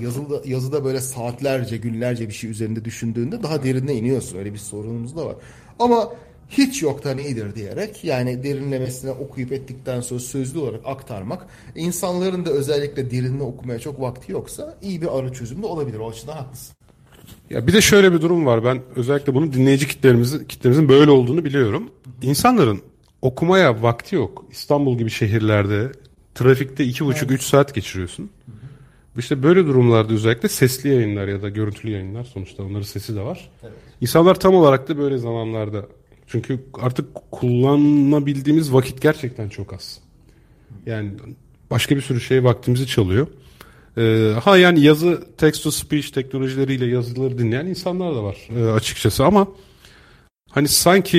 Yazıda böyle saatlerce, günlerce bir şey üzerinde düşündüğünde daha derine iniyorsun. Öyle bir sorunumuz da var. Ama hiç yoktan iyidir diyerek yani derinlemesine okuyup ettikten sonra sözlü olarak aktarmak, insanların da özellikle derinle okumaya çok vakti yoksa iyi bir ara çözüm de olabilir. O açıdan haklısın. Ya bir de şöyle bir durum var. Ben özellikle bunu dinleyici kitlemizin böyle olduğunu biliyorum. İnsanların okumaya vakti yok. İstanbul gibi şehirlerde trafikte 2,5-3 saat geçiriyorsun. İşte böyle durumlarda özellikle sesli yayınlar ya da görüntülü yayınlar, sonuçta onların sesi de var. Evet. İnsanlar tam olarak da böyle zamanlarda, çünkü artık kullanabildiğimiz vakit gerçekten çok az. Yani başka bir sürü şey vaktimizi çalıyor. Yani yazı, text to speech teknolojileriyle yazıları dinleyen insanlar da var açıkçası ama Hani sanki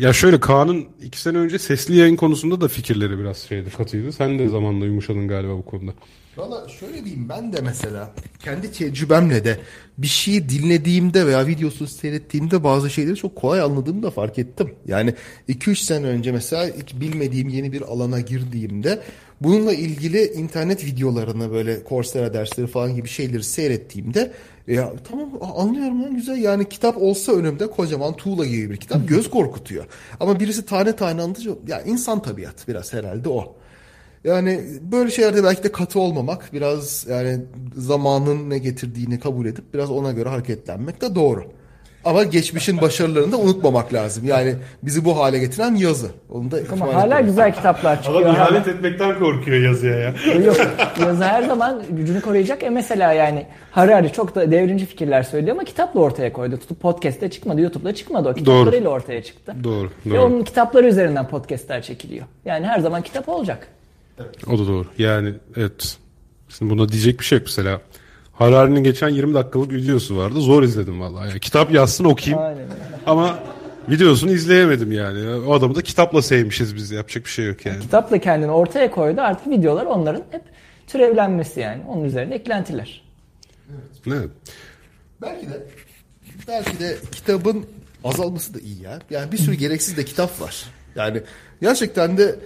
ya şöyle, Kaan'ın 2 sene önce sesli yayın konusunda da fikirleri biraz şeydi, katıydı. Sen de zamanla yumuşadın galiba bu konuda. Valla şöyle diyeyim, ben de mesela kendi tecrübemle de bir şeyi dinlediğimde veya videosunu seyrettiğimde bazı şeyleri çok kolay anladığımı da fark ettim. Yani 2-3 sene önce mesela hiç bilmediğim yeni bir alana girdiğimde bununla ilgili internet videolarını, böyle Coursera dersleri falan gibi şeyleri seyrettiğimde ya tamam, anlıyorum lan, güzel. Yani kitap olsa önümde kocaman tuğla gibi bir kitap, göz korkutuyor. Ama birisi tane tane anlatıyor. Ya insan tabiatı biraz herhalde o. Yani böyle şeylerde belki de katı olmamak, biraz yani zamanın ne getirdiğini kabul edip biraz ona göre hareketlenmek de doğru. Ama geçmişin başarılarını da unutmamak lazım. Yani bizi bu hale getiren yazı. Onu da ama hala etmemiz. Güzel kitaplar çıkıyor. Ama ihanet etmekten korkuyor yazıya ya. Yok, yazı her zaman gücünü koruyacak. Mesela yani Harari çok da devrimci fikirler söylüyor ama kitapla ortaya koydu. Tutup podcast'te çıkmadı, YouTube'da çıkmadı. O kitaplarıyla ortaya çıktı. Doğru. Ve onun kitapları üzerinden podcast'ler çekiliyor. Yani her zaman kitap olacak. Evet. O da doğru. Yani evet. Şimdi buna diyecek bir şey yok mesela. Harari'nin geçen 20 dakikalık videosu vardı. Zor izledim vallahi. Yani kitap yazsın okuyayım. Aynen. Ama videosunu izleyemedim yani. O adamı da kitapla sevmişiz biz. Yapacak bir şey yok yani. Kitapla kendini ortaya koydu. Artık videolar onların hep türevlenmesi yani. Onun üzerine eklentiler. Evet. Evet. Belki de kitabın azalması da iyi ya. Yani bir sürü gereksiz de kitap var. Yani gerçekten de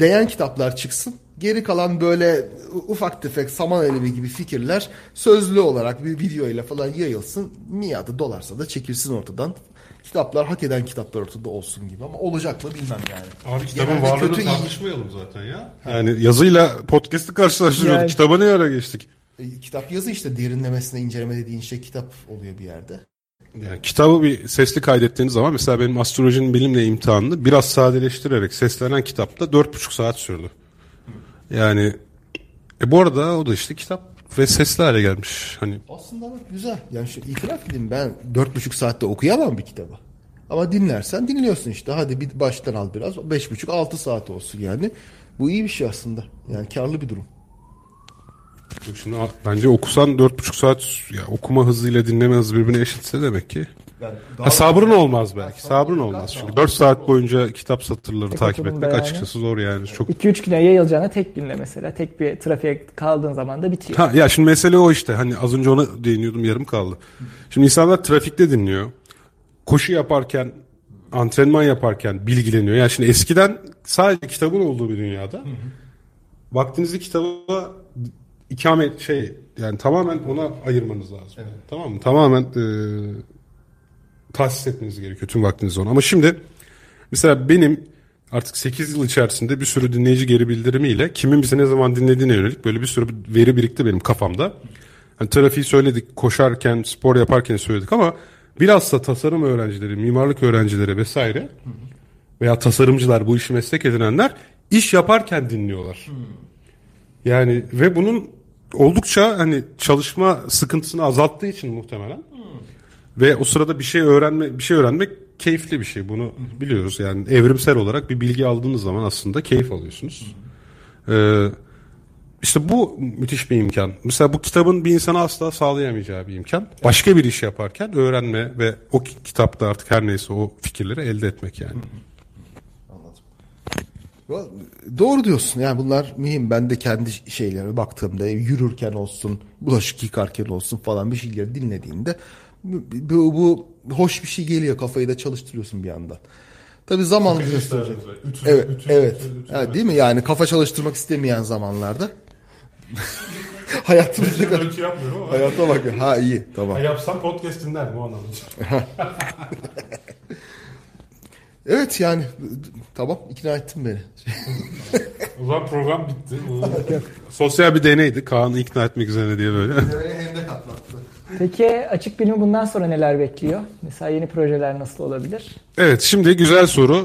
değen kitaplar çıksın. Geri kalan böyle ufak tefek saman elevi gibi fikirler sözlü olarak bir videoyla falan yayılsın. Miadı dolarsa da çekilsin ortadan. Kitaplar, hak eden kitaplar ortada olsun gibi. Ama olacak mı bilmem yani. Abi kitabın varlığını tartışmayalım zaten ya. Yani yazıyla podcast'ı karşılaştırıyorduk. Yani. Kitaba ne ara geçtik? Kitap yazı işte, derinlemesine inceleme dediğin şey kitap oluyor bir yerde. Yani kitabı bir sesli kaydettiğiniz zaman mesela benim astrolojinin bilimle imtihanını biraz sadeleştirerek seslenen kitapta 4,5 saat sürdü. Yani bu arada o da işte kitap ve sesli hale gelmiş. Hani aslında bak güzel. Yani şu itiraf edeyim, ben 4,5 saatte okuyamam bir kitabı. Ama dinlersen dinliyorsun işte. Hadi bir baştan al biraz. 5,5-6 saat olsun yani. Bu iyi bir şey aslında. Yani karlı bir durum. Şimdi bence okusan 4,5 saat ya, okuma hızıyla dinleme hızı birbirine eşitse demek ki. Yani sabrın olmaz belki. Sabrın olmaz. Çünkü 4 saat boyunca kitap satırları takip etmek açıkçası zor yani. Çok 2-3 güne yayılacağına tek günle mesela. Tek bir trafiğe kaldığın zaman da bitiyor. Ha, ya şimdi mesele o işte. Hani az önce ona değiniyordum, yarım kaldı. Şimdi insanlar trafikte dinliyor. Koşu yaparken, antrenman yaparken bilgileniyor. Yani şimdi eskiden sadece kitabın olduğu bir dünyada vaktinizi kitaba ikamet yani tamamen ona ayırmanız lazım. Evet. Tamam mı? Tamamen tahsis etmeniz gerekiyor tüm vaktinizi ona. Ama şimdi mesela benim artık 8 yıl içerisinde bir sürü dinleyici geri bildirimiyle kimin bizi ne zaman dinlediğine yönelik böyle bir sürü veri birikti benim kafamda. Hani trafiği söyledik, koşarken, spor yaparken söyledik ama bilhassa tasarım öğrencileri, mimarlık öğrencileri vesaire veya tasarımcılar, bu işi meslek edinenler iş yaparken dinliyorlar. Yani ve bunun oldukça hani çalışma sıkıntısını azalttığı için muhtemelen ve o sırada bir şey öğrenmek keyifli bir şey. Bunu biliyoruz. Yani evrimsel olarak bir bilgi aldığınız zaman aslında keyif alıyorsunuz. İşte bu müthiş bir imkan. Mesela bu kitabın bir insana asla sağlayamayacağı bir imkan. Başka bir iş yaparken öğrenme ve o kitapta artık her neyse o fikirleri elde etmek yani. Doğru diyorsun. Yani bunlar mühim. Ben de kendi şeylere baktığımda yürürken olsun, bulaşık yıkarken olsun falan bir şeyleri dinlediğimde bu hoş bir şey geliyor. Kafayı da çalıştırıyorsun bir yandan. Tabii zamanla çalıştıracak. Evet. Değil mi? Yani kafa çalıştırmak istemeyen zamanlarda. Hayatımızda ölçü yapmıyorum ama. Hayata bak. Ha iyi. Tamam. Yapsam podcast dinler bu anlamda. Evet yani tamam, ikna ettin beni. O zaman program bitti. Sosyal bir deneydi. Kaan'ı ikna etmek üzerine diye böyle. Hem de katlattı. Peki açık bilimi bundan sonra neler bekliyor? Mesela yeni projeler nasıl olabilir? Evet, şimdi güzel soru.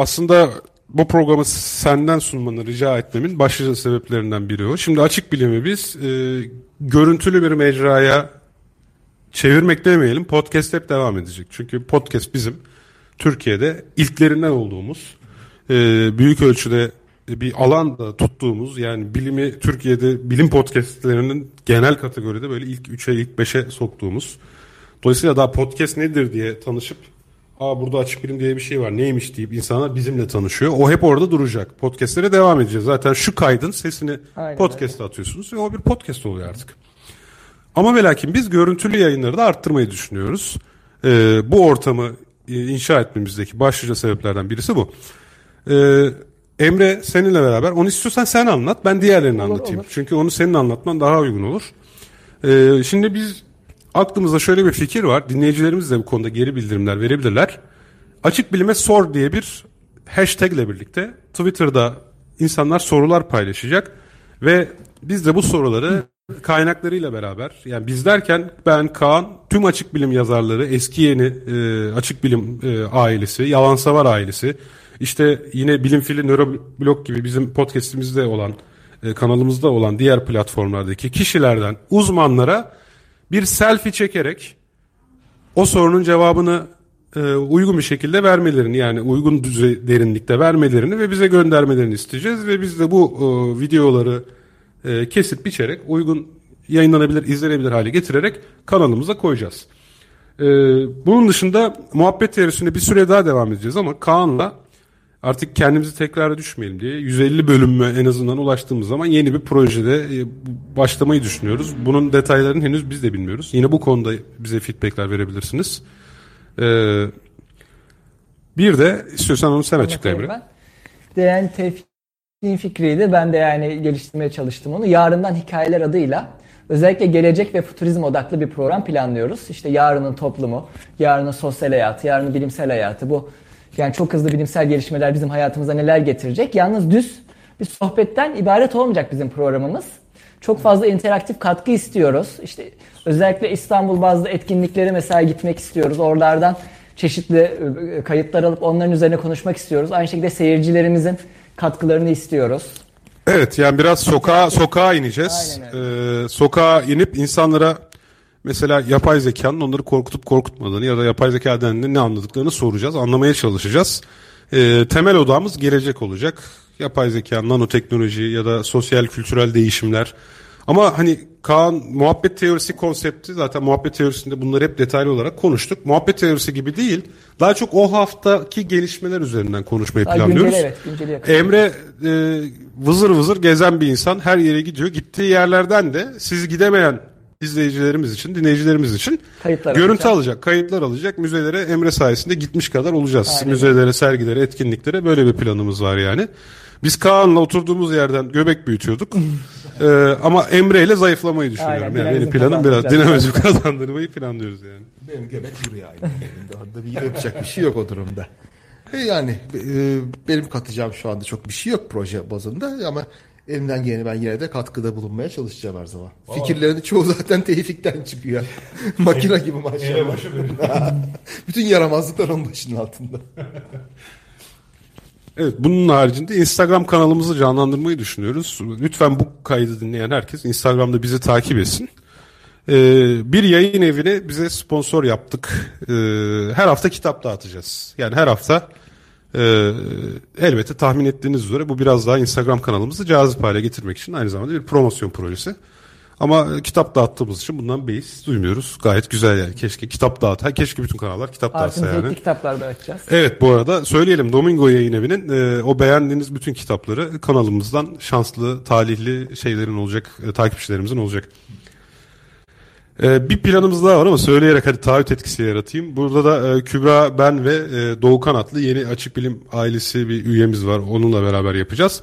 Aslında bu programı senden sunmanı rica etmemin başlıca sebeplerinden biri o. Şimdi açık bilimi biz görüntülü bir mecraya çevirmek demeyelim. Podcast hep devam edecek. Çünkü podcast bizim Türkiye'de ilklerinden olduğumuz, büyük ölçüde bir alanda tuttuğumuz, yani bilimi Türkiye'de bilim podcastlerinin genel kategoride böyle ilk 3'e ilk 5'e soktuğumuz. Dolayısıyla daha podcast nedir diye tanışıp aa burada açık bilim diye bir şey var neymiş deyip insanlar bizimle tanışıyor. O hep orada duracak. Podcastlere devam edeceğiz. Zaten şu kaydın sesini podcast'a atıyorsunuz ve o bir podcast oluyor artık. Ama ve lakin biz görüntülü yayınları da arttırmayı düşünüyoruz. Bu ortamı inşa etmemizdeki başlıca sebeplerden birisi bu. Emre seninle beraber, onu istiyorsan sen anlat, ben diğerlerini anlatayım. Olur. Çünkü onu senin anlatman daha uygun olur. Şimdi biz aklımızda şöyle bir fikir var. Dinleyicilerimiz de bu konuda geri bildirimler verebilirler. Açık bilime sor diye bir hashtag ile birlikte Twitter'da insanlar sorular paylaşacak. Ve biz de bu soruları kaynaklarıyla beraber, yani biz derken ben, Kaan, tüm açık bilim yazarları, eski yeni açık bilim ailesi, Yalansavar ailesi, işte yine Bilim Fili, Nöroblog gibi bizim podcastimizde olan, kanalımızda olan diğer platformlardaki kişilerden uzmanlara bir selfie çekerek o sorunun cevabını uygun bir şekilde vermelerini, yani uygun düzey derinlikte vermelerini ve bize göndermelerini isteyeceğiz. Ve biz de bu videoları kesip biçerek uygun yayınlanabilir, izlenebilir hale getirerek kanalımıza koyacağız. Bunun dışında muhabbet teorisine bir süre daha devam edeceğiz ama Kaan'la artık kendimizi tekrara düşmeyelim diye 150 bölümü en azından ulaştığımız zaman yeni bir projede başlamayı düşünüyoruz. Bunun detaylarını henüz biz de bilmiyoruz. Yine bu konuda bize feedbackler verebilirsiniz. Bir de istiyorsan onu sen açıkla Emre. Değerli Tevfik'in fikriydi. Ben de yani geliştirmeye çalıştım onu. Yarından Hikayeler adıyla özellikle gelecek ve futurizm odaklı bir program planlıyoruz. İşte yarının toplumu, yarının sosyal hayatı, yarının bilimsel hayatı, bu yani çok hızlı bilimsel gelişmeler bizim hayatımıza neler getirecek? Yalnız düz bir sohbetten ibaret olmayacak bizim programımız. Çok fazla interaktif katkı istiyoruz. İşte özellikle İstanbul bazlı etkinliklere mesela gitmek istiyoruz. Oralardan çeşitli kayıtlar alıp onların üzerine konuşmak istiyoruz. Aynı şekilde seyircilerimizin katkılarını istiyoruz. Evet, yani biraz sokağa ineceğiz. Sokağa inip insanlara mesela yapay zekanın onları korkutup korkutmadığını ya da yapay zeka dendiğinde ne anladıklarını soracağız, anlamaya çalışacağız. Temel odamız gelecek olacak. Yapay zeka, nanoteknoloji ya da sosyal kültürel değişimler. Ama hani Kaan, muhabbet teorisi konsepti, zaten muhabbet teorisinde bunları hep detaylı olarak konuştuk. Muhabbet teorisi gibi değil, daha çok o haftaki gelişmeler üzerinden konuşmayı planlıyoruz. Günceli Emre vızır vızır gezen bir insan, her yere gidiyor. Gittiği yerlerden de siz gidemeyen izleyicilerimiz için, dinleyicilerimiz için görüntü alacak, kayıtlar alacak. Müzelere Emre sayesinde gitmiş kadar olacağız. Aynen. Müzelere, sergilere, etkinliklere böyle bir planımız var yani. Biz Kaan'la oturduğumuz yerden göbek büyütüyorduk. Ama Emre'yle zayıflamayı düşünüyorum. Aynen, yani benim planım biraz dinamizm kazandırmayı planlıyoruz yani. Benim göbek duruyor aynı. Benim de yapacak bir şey yok o durumda. Yani benim katacağım şu anda çok bir şey yok proje bazında ama elimden geleni ben yine de katkıda bulunmaya çalışacağım her zaman. Vallahi. Fikirlerin çoğu zaten Tevfik'ten çıkıyor. Makina gibi maşallah. Bütün yaramazlıklar onun başının altında. Evet, bunun haricinde Instagram kanalımızı canlandırmayı düşünüyoruz. Lütfen bu kaydı dinleyen herkes Instagram'da bizi takip etsin. Bir yayın evine bize sponsor yaptık. Her hafta kitap dağıtacağız. Yani her hafta elbette tahmin ettiğiniz üzere bu biraz daha Instagram kanalımızı cazip hale getirmek için aynı zamanda bir promosyon projesi. Ama kitap dağıttığımız için bundan beis duymuyoruz. Gayet güzel yani. Keşke kitap dağıtsa, keşke bütün kanallar kitap dağıtsa yani. Artık kitaplar dağıtacağız. Evet, bu arada söyleyelim, Domingo Yayın Evi'nin o beğendiğiniz bütün kitapları kanalımızdan şanslı, talihli şeylerin olacak, takipçilerimizin olacak. Bir planımız daha var ama söyleyerek hadi taahhüt etkisi yaratayım. Burada da Kübra, ben ve Doğukan adlı yeni açık bilim ailesi bir üyemiz var. Onunla beraber yapacağız.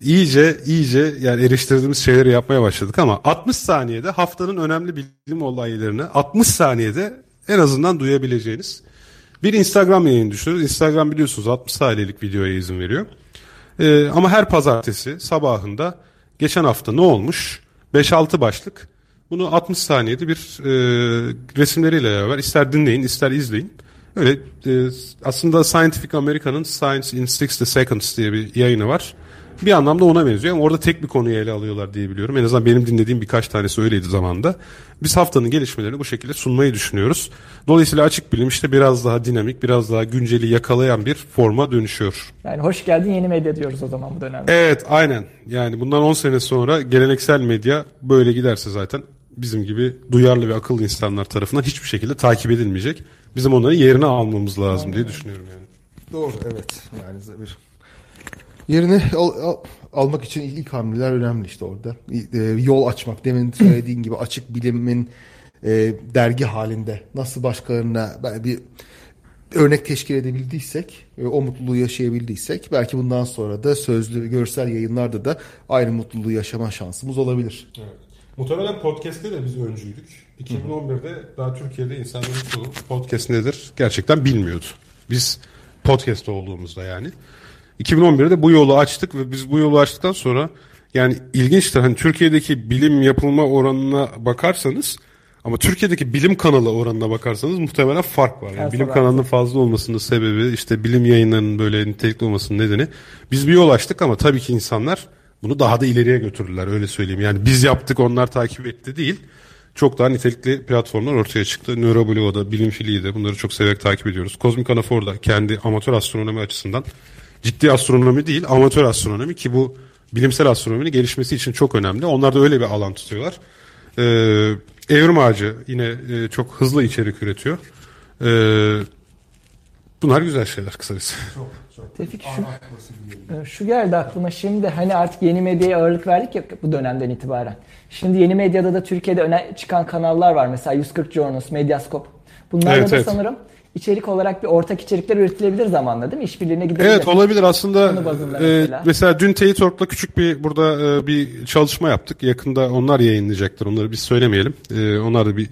İyice yani eleştirdiğimiz şeyleri yapmaya başladık ama 60 saniyede haftanın önemli bilim olaylarını 60 saniyede en azından duyabileceğiniz bir Instagram yayını düşünüyoruz. Instagram biliyorsunuz 60 saniyelik videoya izin veriyor. Ama her pazartesi sabahında geçen hafta ne olmuş? 5-6 başlık. Bunu 60 saniyede bir resimleriyle beraber ister dinleyin, ister izleyin. Öyle aslında Scientific American'ın Science in 60 Seconds diye bir yayını var. Bir anlamda ona benziyor ama orada tek bir konuyu ele alıyorlar diye biliyorum. En azından benim dinlediğim birkaç tanesi öyleydi zamanında. Biz haftanın gelişmelerini bu şekilde sunmayı düşünüyoruz. Dolayısıyla açık bilim işte biraz daha dinamik, biraz daha günceli yakalayan bir forma dönüşüyor. Yani hoş geldin yeni medya diyoruz o zaman bu dönemde. Evet, aynen. Yani bundan 10 sene sonra geleneksel medya böyle giderse zaten bizim gibi duyarlı ve akıllı insanlar tarafından hiçbir şekilde takip edilmeyecek. bizim onları yerine almamız lazım diye düşünüyorum yani. Doğru, evet. Yani bir yerine almak için ilk hamleler önemli işte orada. Yol açmak, demin söylediğin gibi açık bilimin dergi halinde nasıl başkalarına bir örnek teşkil edebildiysek, o mutluluğu yaşayabildiysek belki bundan sonra da sözlü, görsel yayınlarda da aynı mutluluğu yaşama şansımız olabilir. Evet. Muhtemelen podcast'te de biz öncüydük. 2011'de daha Türkiye'de insanların çoğu podcast nedir gerçekten bilmiyordu. Biz podcast olduğumuzda yani. 2011'de bu yolu açtık ve biz bu yolu açtıktan sonra yani ilginçtir. Hani Türkiye'deki bilim yapılma oranına bakarsanız ama Türkiye'deki bilim kanalı oranına bakarsanız muhtemelen fark var. Yani bilim kanalının fazla olmasının sebebi işte bilim yayınlarının böyle nitelikli olmasının nedeni. Biz bir yol açtık ama tabii ki insanlar bunu daha da ileriye götürdüler, öyle söyleyeyim. Yani biz yaptık, onlar takip etti değil. Çok daha nitelikli platformlar ortaya çıktı. Neuroblog'da, Bilim Fili'yi de bunları çok severek takip ediyoruz. Kozmik Anafor'da kendi amatör astronomi açısından, ciddi astronomi değil, amatör astronomi ki bu bilimsel astronominin gelişmesi için çok önemli. Onlar da öyle bir alan tutuyorlar. Evrim Ağacı yine çok hızlı içerik üretiyor. Bunlar güzel şeyler kısacası. Tevfik şu geldi aklıma şimdi, hani artık yeni medyaya ağırlık verdik ya bu dönemden itibaren. Şimdi yeni medyada da Türkiye'de öne çıkan kanallar var. Mesela 140Journos, Mediascope. Bunlarda da sanırım içerik olarak bir ortak içerikler üretilebilir zamanla, değil mi? İşbirliğine gidebilir. Evet, olabilir aslında. Mesela dün T-Talk'la küçük bir burada bir çalışma yaptık. Yakında onlar yayınlayacaktır. Onları biz söylemeyelim. Onlar da bir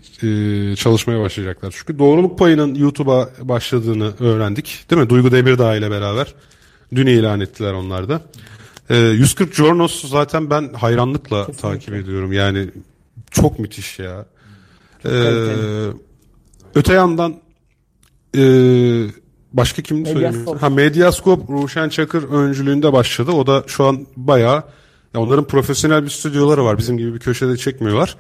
çalışmaya başlayacaklar. Çünkü Doğruluk Payı'nın YouTube'a başladığını öğrendik. Değil mi? Duygu Demirdağ ile beraber. Dün ilan ettiler onlar da. 140Journos'u zaten ben hayranlıkla takip ediyorum. Yani çok müthiş ya. Çok öte yandan başka kim söylüyor? Mediascope Ruşen Çakır öncülüğünde başladı. O da şu an bayağı onların profesyonel bir stüdyoları var. Bizim gibi bir köşede çekmiyorlar.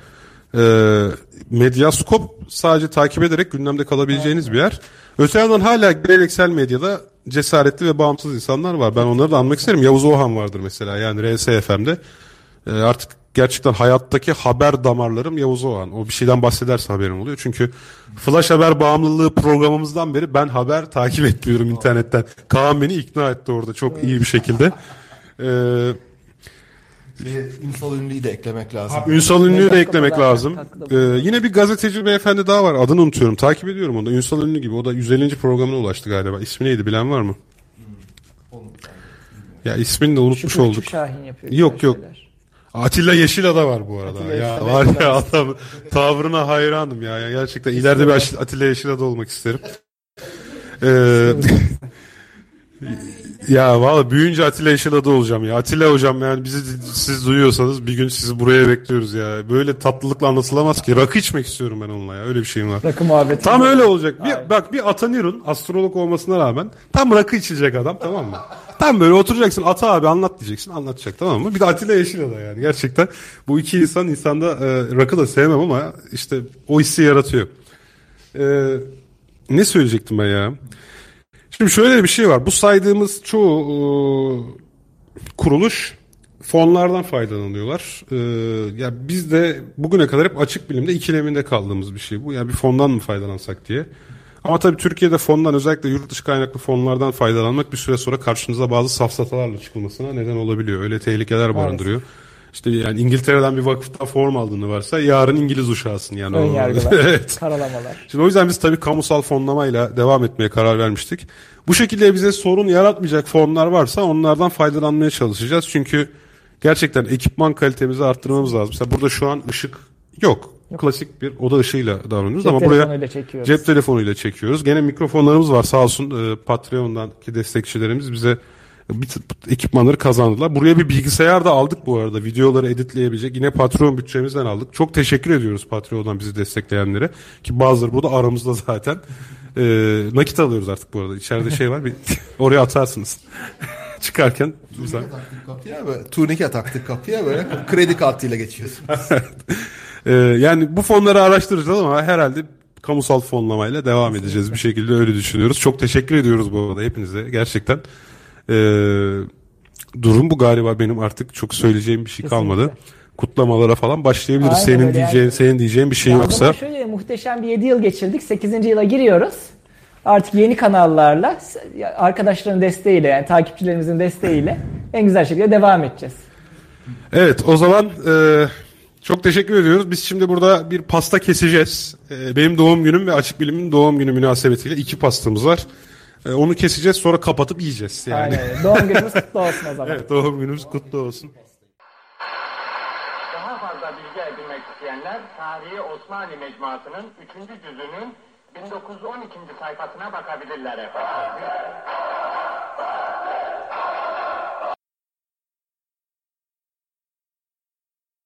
Mediascope sadece takip ederek gündemde kalabileceğiniz bir yer. Öte yandan hala geleneksel medyada cesaretli ve bağımsız insanlar var. Ben onları da anmak isterim. Yavuz Ohan vardır mesela. Yani RSFM'de artık gerçekten hayattaki haber damarlarım Yavuz Ohan. O bir şeyden bahsederse haberim oluyor. Çünkü Flash Haber bağımlılığı programımızdan beri ben haber takip etmiyorum internetten. Kaan beni ikna etti orada çok iyi bir şekilde. Ünsal Ünlü'yü de eklemek lazım. Ünsal Ünlü'yü de eklemek lazım. Yine bir gazeteci beyefendi daha var. Adını unutuyorum. Takip ediyorum onu da. Ünsal Ünlü gibi. O da 150. programına ulaştı galiba. İsmi neydi? Bilen var mı? Ya ismini de unutmuş olduk. Yok. Atilla Yeşilada var bu arada. Ya var ya, adam tavrına hayranım ya. Gerçekten ileride bir Atilla Yeşilada olmak isterim. Ya valla büyüyünce Atilla Yeşilada olacağım ya. Atilla hocam, yani bizi siz duyuyorsanız bir gün sizi buraya bekliyoruz ya. Böyle tatlılıkla anlatılamaz ki. Rakı içmek istiyorum ben onunla ya. Öyle bir şeyim var. Rakı muhabbeti. Tam öyle olacak. Bir Atanirun astrolog olmasına rağmen tam rakı içecek adam, tamam mı? Tam böyle oturacaksın, Ata abi anlat diyeceksin, anlatacak, tamam mı? Bir de Atilla Yeşilada yani. Gerçekten bu iki insanda rakı da sevmem ama işte o hissi yaratıyor. Ne söyleyecektim ben ya? Şimdi şöyle bir şey var. Bu saydığımız çoğu kuruluş fonlardan faydalanıyorlar. Ya biz de bugüne kadar hep açık bilimde ikileminde kaldığımız bir şey bu. Ya bir fondan mı faydalansak diye. Ama tabii Türkiye'de fondan, özellikle yurt dışı kaynaklı fonlardan faydalanmak bir süre sonra karşınıza bazı safsatalarla çıkılmasına neden olabiliyor. Öyle tehlikeler barındırıyor. Evet. İşte yani İngiltere'den bir vakıftan form aldığını varsa yarın İngiliz uşağısın yani. Ön yargılar, karalamalar. Şimdi o yüzden biz tabii kamusal fonlamayla devam etmeye karar vermiştik. Bu şekilde bize sorun yaratmayacak fonlar varsa onlardan faydalanmaya çalışacağız. Çünkü gerçekten ekipman kalitemizi arttırmamız lazım. Mesela burada şu an ışık yok. Klasik bir oda ışığıyla davranıyoruz ama buraya cep telefonuyla çekiyoruz. Gene mikrofonlarımız var, sağ olsun Patreon'daki destekçilerimiz bize ekipmanları kazandılar. Buraya bir bilgisayar da aldık bu arada. Videoları editleyebilecek. Yine Patreon bütçemizden aldık. Çok teşekkür ediyoruz Patreon'dan bizi destekleyenlere. Ki bazıları burada aramızda zaten. Nakit alıyoruz artık bu arada. İçeride şey var. Oraya atarsınız. Çıkarken. Turnike taktık kapıya böyle. Kredi kartıyla geçiyorsunuz. Yani bu fonları araştıracağız ama herhalde kamusal fonlamayla devam edeceğiz. Bir şekilde öyle düşünüyoruz. Çok teşekkür ediyoruz bu arada hepinize. Gerçekten. Durum bu galiba, benim artık çok söyleyeceğim bir şey kalmadı. kutlamalara falan başlayabiliriz. Aynen, senin diyeceğin bir şey yoksa. Şöyle muhteşem bir 7 yıl geçirdik. 8. yıla giriyoruz. Artık yeni kanallarla, arkadaşların desteğiyle, yani takipçilerimizin desteğiyle en güzel şekilde devam edeceğiz. Evet, o zaman çok teşekkür ediyoruz. Biz şimdi burada bir pasta keseceğiz. Benim doğum günüm ve Açık Bilim'in doğum günü münasebetiyle 2 pastamız var. Onu keseceğiz, sonra kapatıp yiyeceğiz. Yani. Aynen. Doğum günümüz kutlu olsun o zaman. Evet, doğum günümüz kutlu olsun. Daha fazla bilgi edinmek isteyenler Tarihi Osmanlı Mecmuası'nın 3. cüzünün 1912. sayfasına bakabilirler efendim.